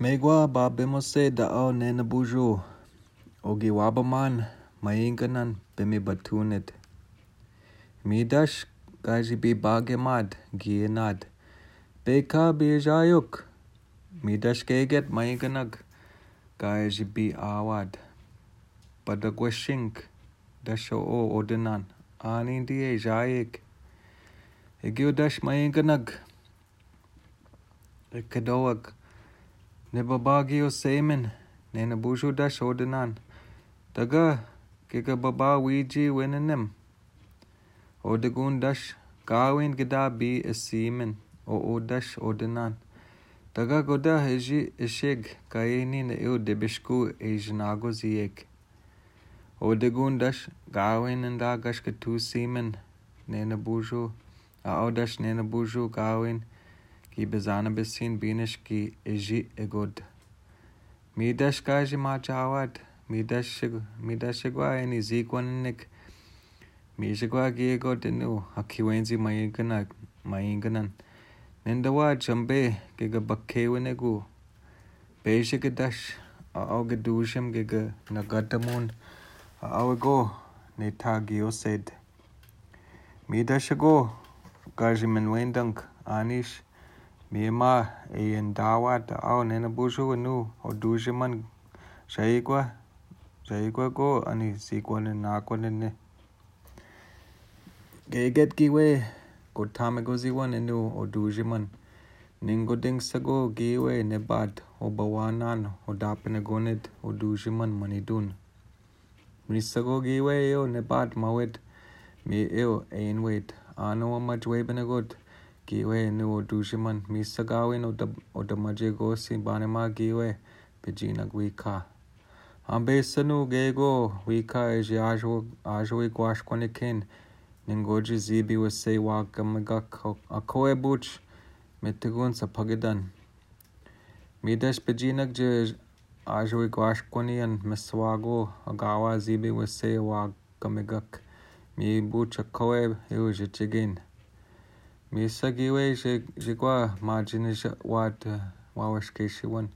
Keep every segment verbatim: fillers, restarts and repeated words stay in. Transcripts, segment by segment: Megwa babemose dao nena bujo. Ogiwabaman, mayinganan bemi batunet. Midash gajibi bagemad, gienad. Beka bijayuk. Midash keget mayinganag. Gajibi awad. Badagwashink. Dasho o odenan. Anindie jayik. Egiodash mayinganag. Ekadoak. Nebabagio semen. Nenabushu dash odenan. Daga kikababa weeji winanim. Odagun dash gawin gida be a semen. O o dash odenan. Daga goda heji eshig. Kayeni ne eu debishku ejnago ziek. Odagun dash gawin and dagashka two semen. Nenabushu. Aodash nenabushu gawin. Ki bezana besin binish ki eji egod. Midash kaji machawat. Midash midashigwa and izikwanik. Mishigwa giego denu. Akiwenzi mayinganak. Mayinganan. Nindawa chambe giga bakewinegu. Beshigadash. Aogadushim giga nagatamun. Aogo. Netagio said. Midashago. Gajimenwendang. Anish. Mima and Dawat, our Nenabushu, Nu, or Dushiman, Shaigua, Shaigua go, and his sequel and Naquan. Gaget giway, Gotamagoziwan, and Nu, or Dushiman, Ningo Dingsago, giway, Nebat, or Bawanan, or Dapenagonet, or Dushiman, Manidun. Misago giway, O Nebat, Mawet, me ill, ain wait, Ano much wabenagot. Giwe nu Dushiman, Misagawin or the Majegosi Banema Giwe, Pijina Gwika. Ambesanu Gego, Wika is Ajwe Gwashkwanikin, Ningoji Zibi will say Wakamagak Akoe Buch, Metagun Sapagidan. Midash Pijina Gij Ajwe Gwashkwani and Meswago, Agawa Zibi will say Wakamagak, Mi Buch Akoe, Ujichigin. Misagiwe Jigwa Marginish Wat Wawashkishiwan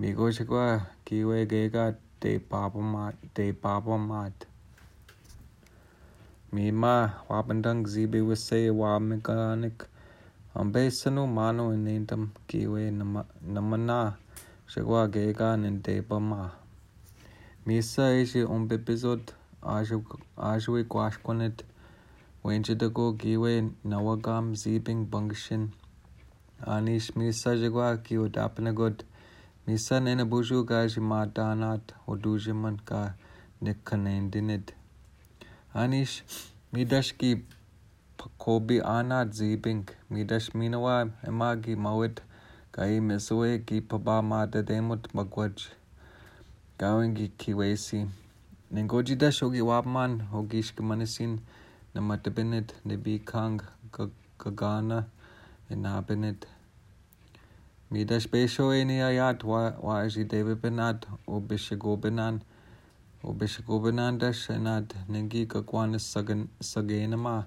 Migo Jigwa Giwe Gega de Babamat de Babamat Mima Wabandang Zibi was say Wamekanik Ambesanu Mano and Natum Giwe Namana Jigwa Gegan and De Bama Misa Eji Umbibizot Ajwe Gwashkonet Wenjidago giwe nawagam zibing bungishin. Anish misa jagwa ki odapinagod. Misa nenabuju gajimadanat odujiman ka nikanendinid. Anish midash ki pakobi anat zibing. Midash minawa emagi mawit. Kai mesue ki paba madademut magwaj. Gawingi kiwesi. Nengojida shogi wabman hogishkimanisin. Namatabinet, Nebikang, Gagana, and Nabinet. Midash Besho any ayat, why is he David Benat, O Bishagobenan, O Bishagobenan dash, and at Nengi Kakwanis Saganama,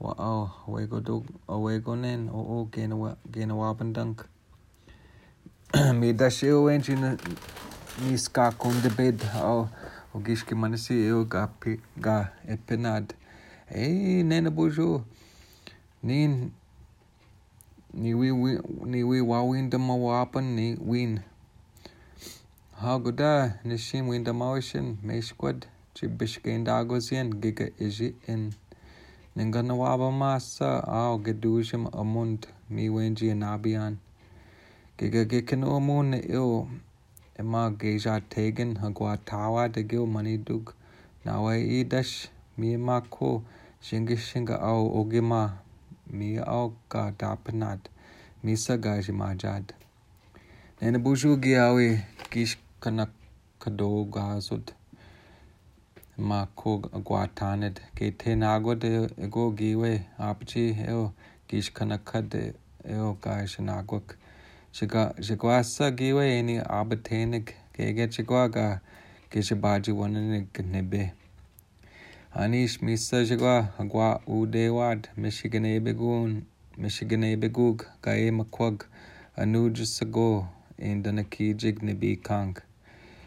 Wao, Wagodog, Awagonen, O Ganawabandunk. Midash Eoengine Niska Kundebed, O Gishki Manasi, O Gapiga, Epinad. Hey, Nenabujo, Nin, ni we ni we wawin the mawapan ni win. How good are Nishim win the Mawishin, Meshquad, Chibishkin Dagosian, Giga Iji in Ninganawaba Massa, Ao Gedushim Amund, Mi Wenji and Abian. Giga Gikin Omun, ill Emma Geja Tagan, Haguatawa, the Gil Money Dug, Nawae Dash. Mi mako shingishinga au ogima mi au ka dapanat misa gajimajad. Nenabuju giawe kish kanakado gazud mako guatanid. Kete nago de ego giwe apji el kish kanakade el gajinagwak. Jigwasa giwe any abatenig gege chigwaga kishibaji wananig nebe. Anish misa jagwa agwa udewad Michigan begun Michigan begug gae makwag anuj sago Indanakijig nibi kang.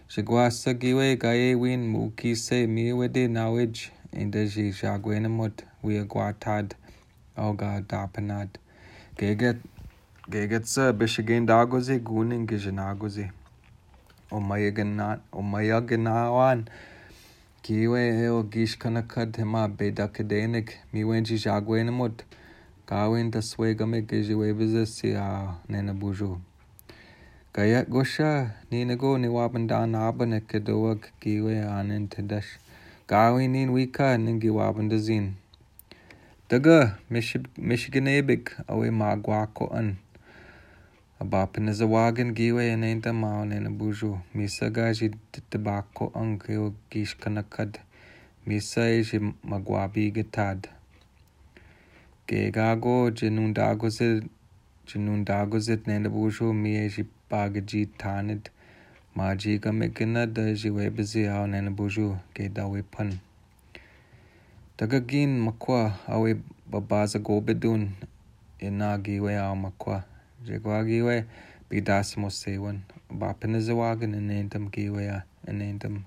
Shagwasagiwe gaye win muki se miwede nawij. Indaji jagwenamut weagwatad. Oga dapanad. Geget Gegetsa bishigendagozi gunin gijanagozi. Omayaganat Omayaganawan. Kiwe eo gishkanakad hema bedakadenik. Miwenji jagwenamut. Kawin da swegame gijiwebizis ya nenabuju. Gayat gusha ninago niwabandan abanek doak giwe anin tedash. Gawin nin wika ningiwabandazin. Daga Michiganabik awe magwako an. Abapin is a wagon giwe and ain't a mound in a bujo. Misagaji tobacco uncle gishkanakad. Misa is magwabi getad. Gegago Genundagozit Genundagozit Nendabusho Mieji Bagaji Tanit Majiga Mekina Daji Webizi Ao Nenabusho Gedawepun Dagagin Makwa Awe Babaza Gobedun Inagiwe Ao Makwa Jaguagiwe Bidasmo Sewan Bapinizawagan and Nentum Giwea and Nentum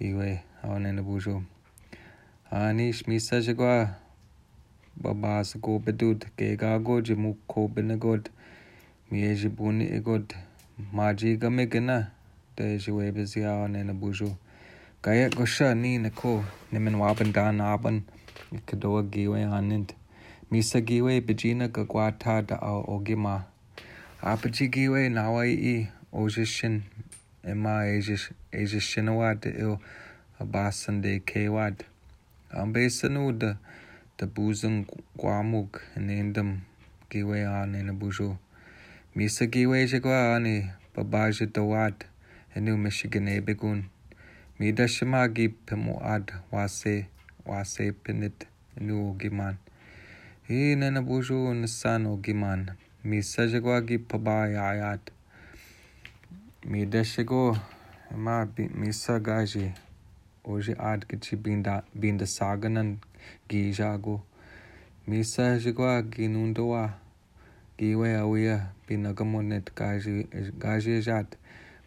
Giwe Ao Nenabusho Anish Misa Jagua Babas go bedud, Gegago, Jimuko benagod, Miejibuni egod, Majiga megana, the Juebezia and a bujo. Gayet gosha ni nako, Nimenwaban dan aban, Kadoa giwe anint. Misa giwe, Begina gagwata da ogima. Apaji giwe, Nawai, Ojishin, Emma Ajishinawa de ill, Abasan de Kwad. Ambasanud. The bosom guamuk and endum giwe on in a bujo. Misa giwe jaguani, babaja doad, a new Michigan begun. Mida shimagi pemoad, wase, wase pinit, a new ogiman. He in a bujo and the sun ogiman. Misa jaguagi pabai ayat. Mida shago, ma misa gaji. Oji ad kichi bin the sagan and gijago. Misa jigua ginundoa. Giwe awea binagamonet gaji jat.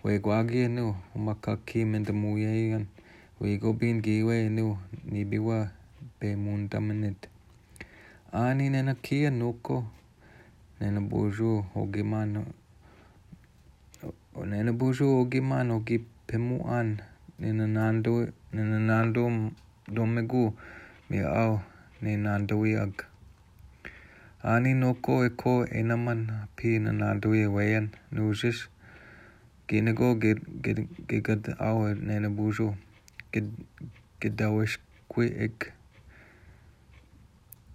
We guagi nu, makakim and the muyean. We go bin giwe nu, nibiwa be mundaminet. Ani nenakia nuko. Nenabujo ogiman. Nenabujo ogiman ogi pemuan. Nenanando Nenanando Domegu Miao Nenandoiag Ani noko eko enaman P Nanandoi Wayan Nujish Ginego Gigad Our Nenabujo Gid Gidawish Quiig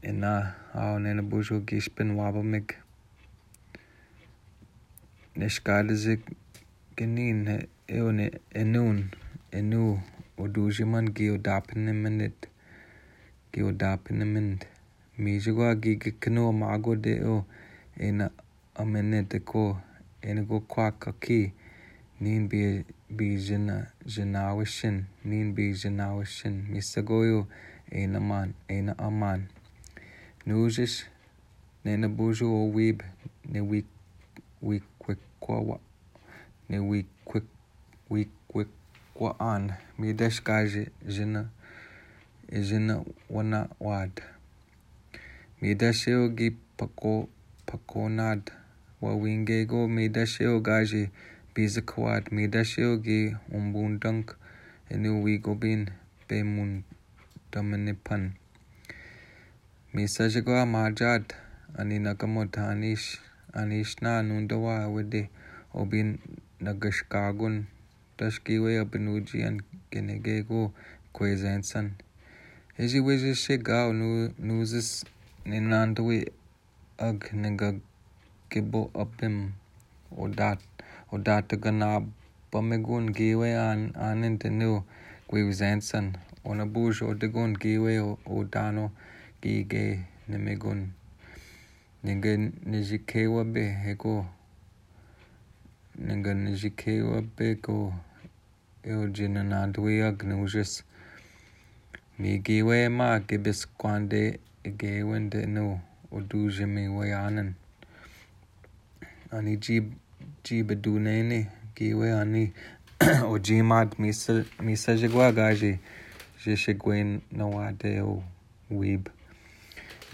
Ena Our Nenabujo Gishpin Wabamig Nishkadazik Ginin Eone Enun Enu Odujiman Geodapiniminit Geodapiniminit Mijigua Gigikano Mago deo in a minute ago Enigo Quakaki Nin be Janawishin Nin be Janawishin Misagoyo Ena man Ena aman Nuzish Nena Bujo or Weeb Ne week week quick qua Ne week quick week quick Quaan, Midesh Gaji, Jina, Jina, Wana Wad. Midashio gi Paco, Paconad, Wawingego, Midashio Gaji, Bizakwad, Midashio gi Umbundunk, Enu Wigobin, Bemun Dominipan. Misajagua Majad, Aninagamotanish, Anishna Nundawa with the Obin Nagashkagun. Dashkiwe Abenuji and Genegego Quezanson. Eji Wiji Shigao Nuzis Ninandwe Ug Nega Gibo Upim Odat Odatagana Bamegun Giwe an Anintenu Quezanson. Onabush Odegun Giwe Odano Gige Nemegun. Nigga Nijikewa Behego. Nigga Nijikewa Bego. Ilginanadwe agnosis. Migiwe ma gibis quande egewend no, or do jimmy wayanan. Aniji Bedunene, Giweani, O Gimad Misa Jaguagaji, Jishigwen Noadeo Weeb.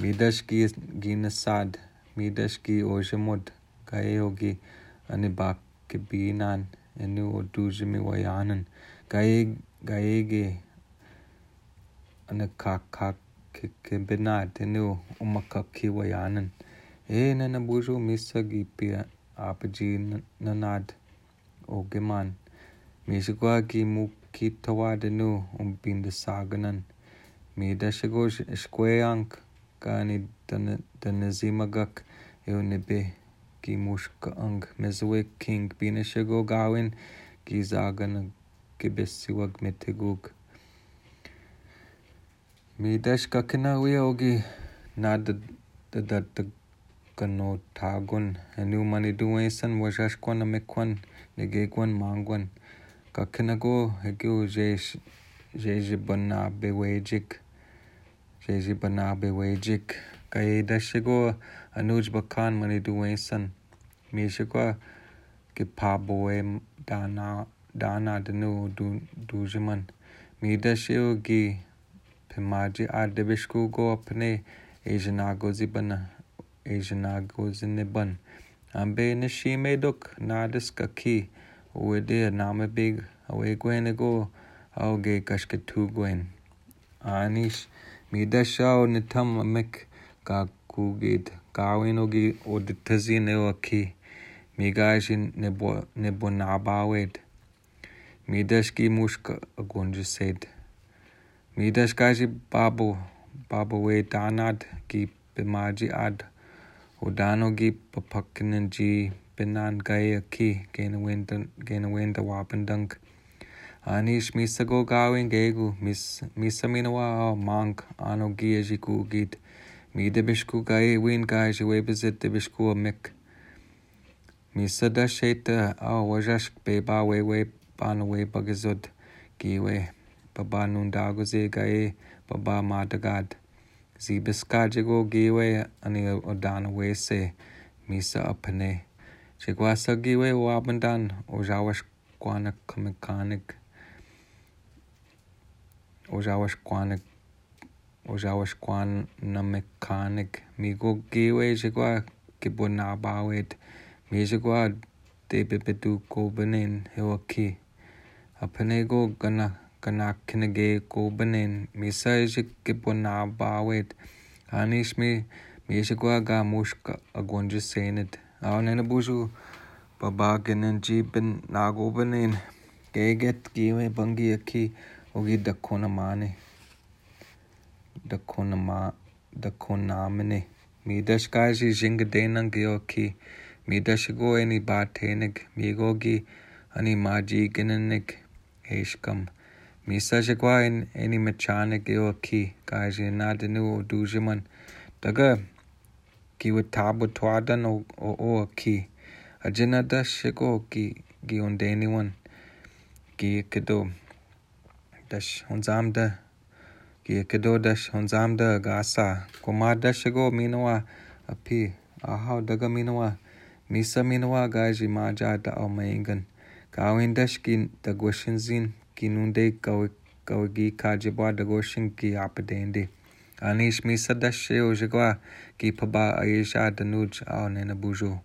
Midashki Ginasad, Midashki Ojamud, Gaeogi, Anibak Binan, Enu Odujimi Wayanan, Gaeg Gaege Anakakak Kibinat, Enu Umakaki Wayanan. Eh, Nanabujo Misa Gipia. Apaji Nanad Ogeman Mishiguagi Mukitawadenu Umbinda Saganan Midashago Squeank Gani Danazimagak Eunibe Gimushkang Mezwe King Binashago Gawin Gizagan Gibesiwag Metegug Midashkakina Wiogi Nad the Kano Tagun, a new money duason, Wajashquan, a mequan, Negiguan, Manguan, Kakinago, a gil Jejibana bewajik, Jejibana bewajik, Gaeda Shigo, a nujbakan money duason, Mishigua, Gipaboe, Dana, Dana, the new Dujiman, Midashio Gi, Pimaji, Adebishku go upne, Asianago Zibana. Asianagos in the bun. Ambe Nishime duk, Nadiska key, Uwe dear Name big, away gwen ago, Auge Kashkatu gwen. Anish, Midashao Nitam mek, Gakugid, Gawinogi, or the Tazineo key, Migajin Nebonabawed. Midashki Mushka, a gunja said. Midashkaji Babu, Babuwe Danad, Gi Bimaji ad. Udano gi papakin and ji benan gay a key, gain a wind a wapen dunk. Anish misago gawin gagu, miss misaminawa monk, ano gi as jiku git. Me debishku gay win guys, you visit debishku a mick. Misada shata, our wajash beba way way, banaway bagazud, giwe, baba nundagoze gay, baba madagad. Zibiskajigo giwe ani odana we se misa apane. Chigwasa giwe wabandan ojawash kwanak kamikanik ojawash kwanak ojawash kwan namikanik migo giwe jigwa kibonabawet mejigwa debibidu kobanin hewaki apanego gana Kanakinage Kobanin, Misaj Kipona Bawet, Anishmi, Meshiguaga Mushka, a gonja sainted, Aunanabuzu, Babagin and Jeepin, Nagobanin, Gaget, Giwe, Bungi, a key, Ogi da Konamani, da Konama, da Konamini, Midashkaji, Jingadenan Gioki, Midashigo, any Bartenig, Migogi, any Maji Ginanik, Ashkam. Misa Jagua in any mechanic ill key, guys in Nadenu or Dujiman. Dugger Giwitabu Twadan or or key. Ajina da Shigo gi on Dani one. Giakado Dash Honzamda Giakado Dash Honzamda Gasa. Komada Shigo Minoa a pea. Aha Dugger Minoa. Misa Minoa guys in Majada or Mangan. Gawin Dashkin the Gushinzin. Kinunde Gawagi Kajibwa the Goshin Gi Apadende. Anish Misa Dash Sheo Jagua, Gipaba Aisha the Nuj, our Nenabujo.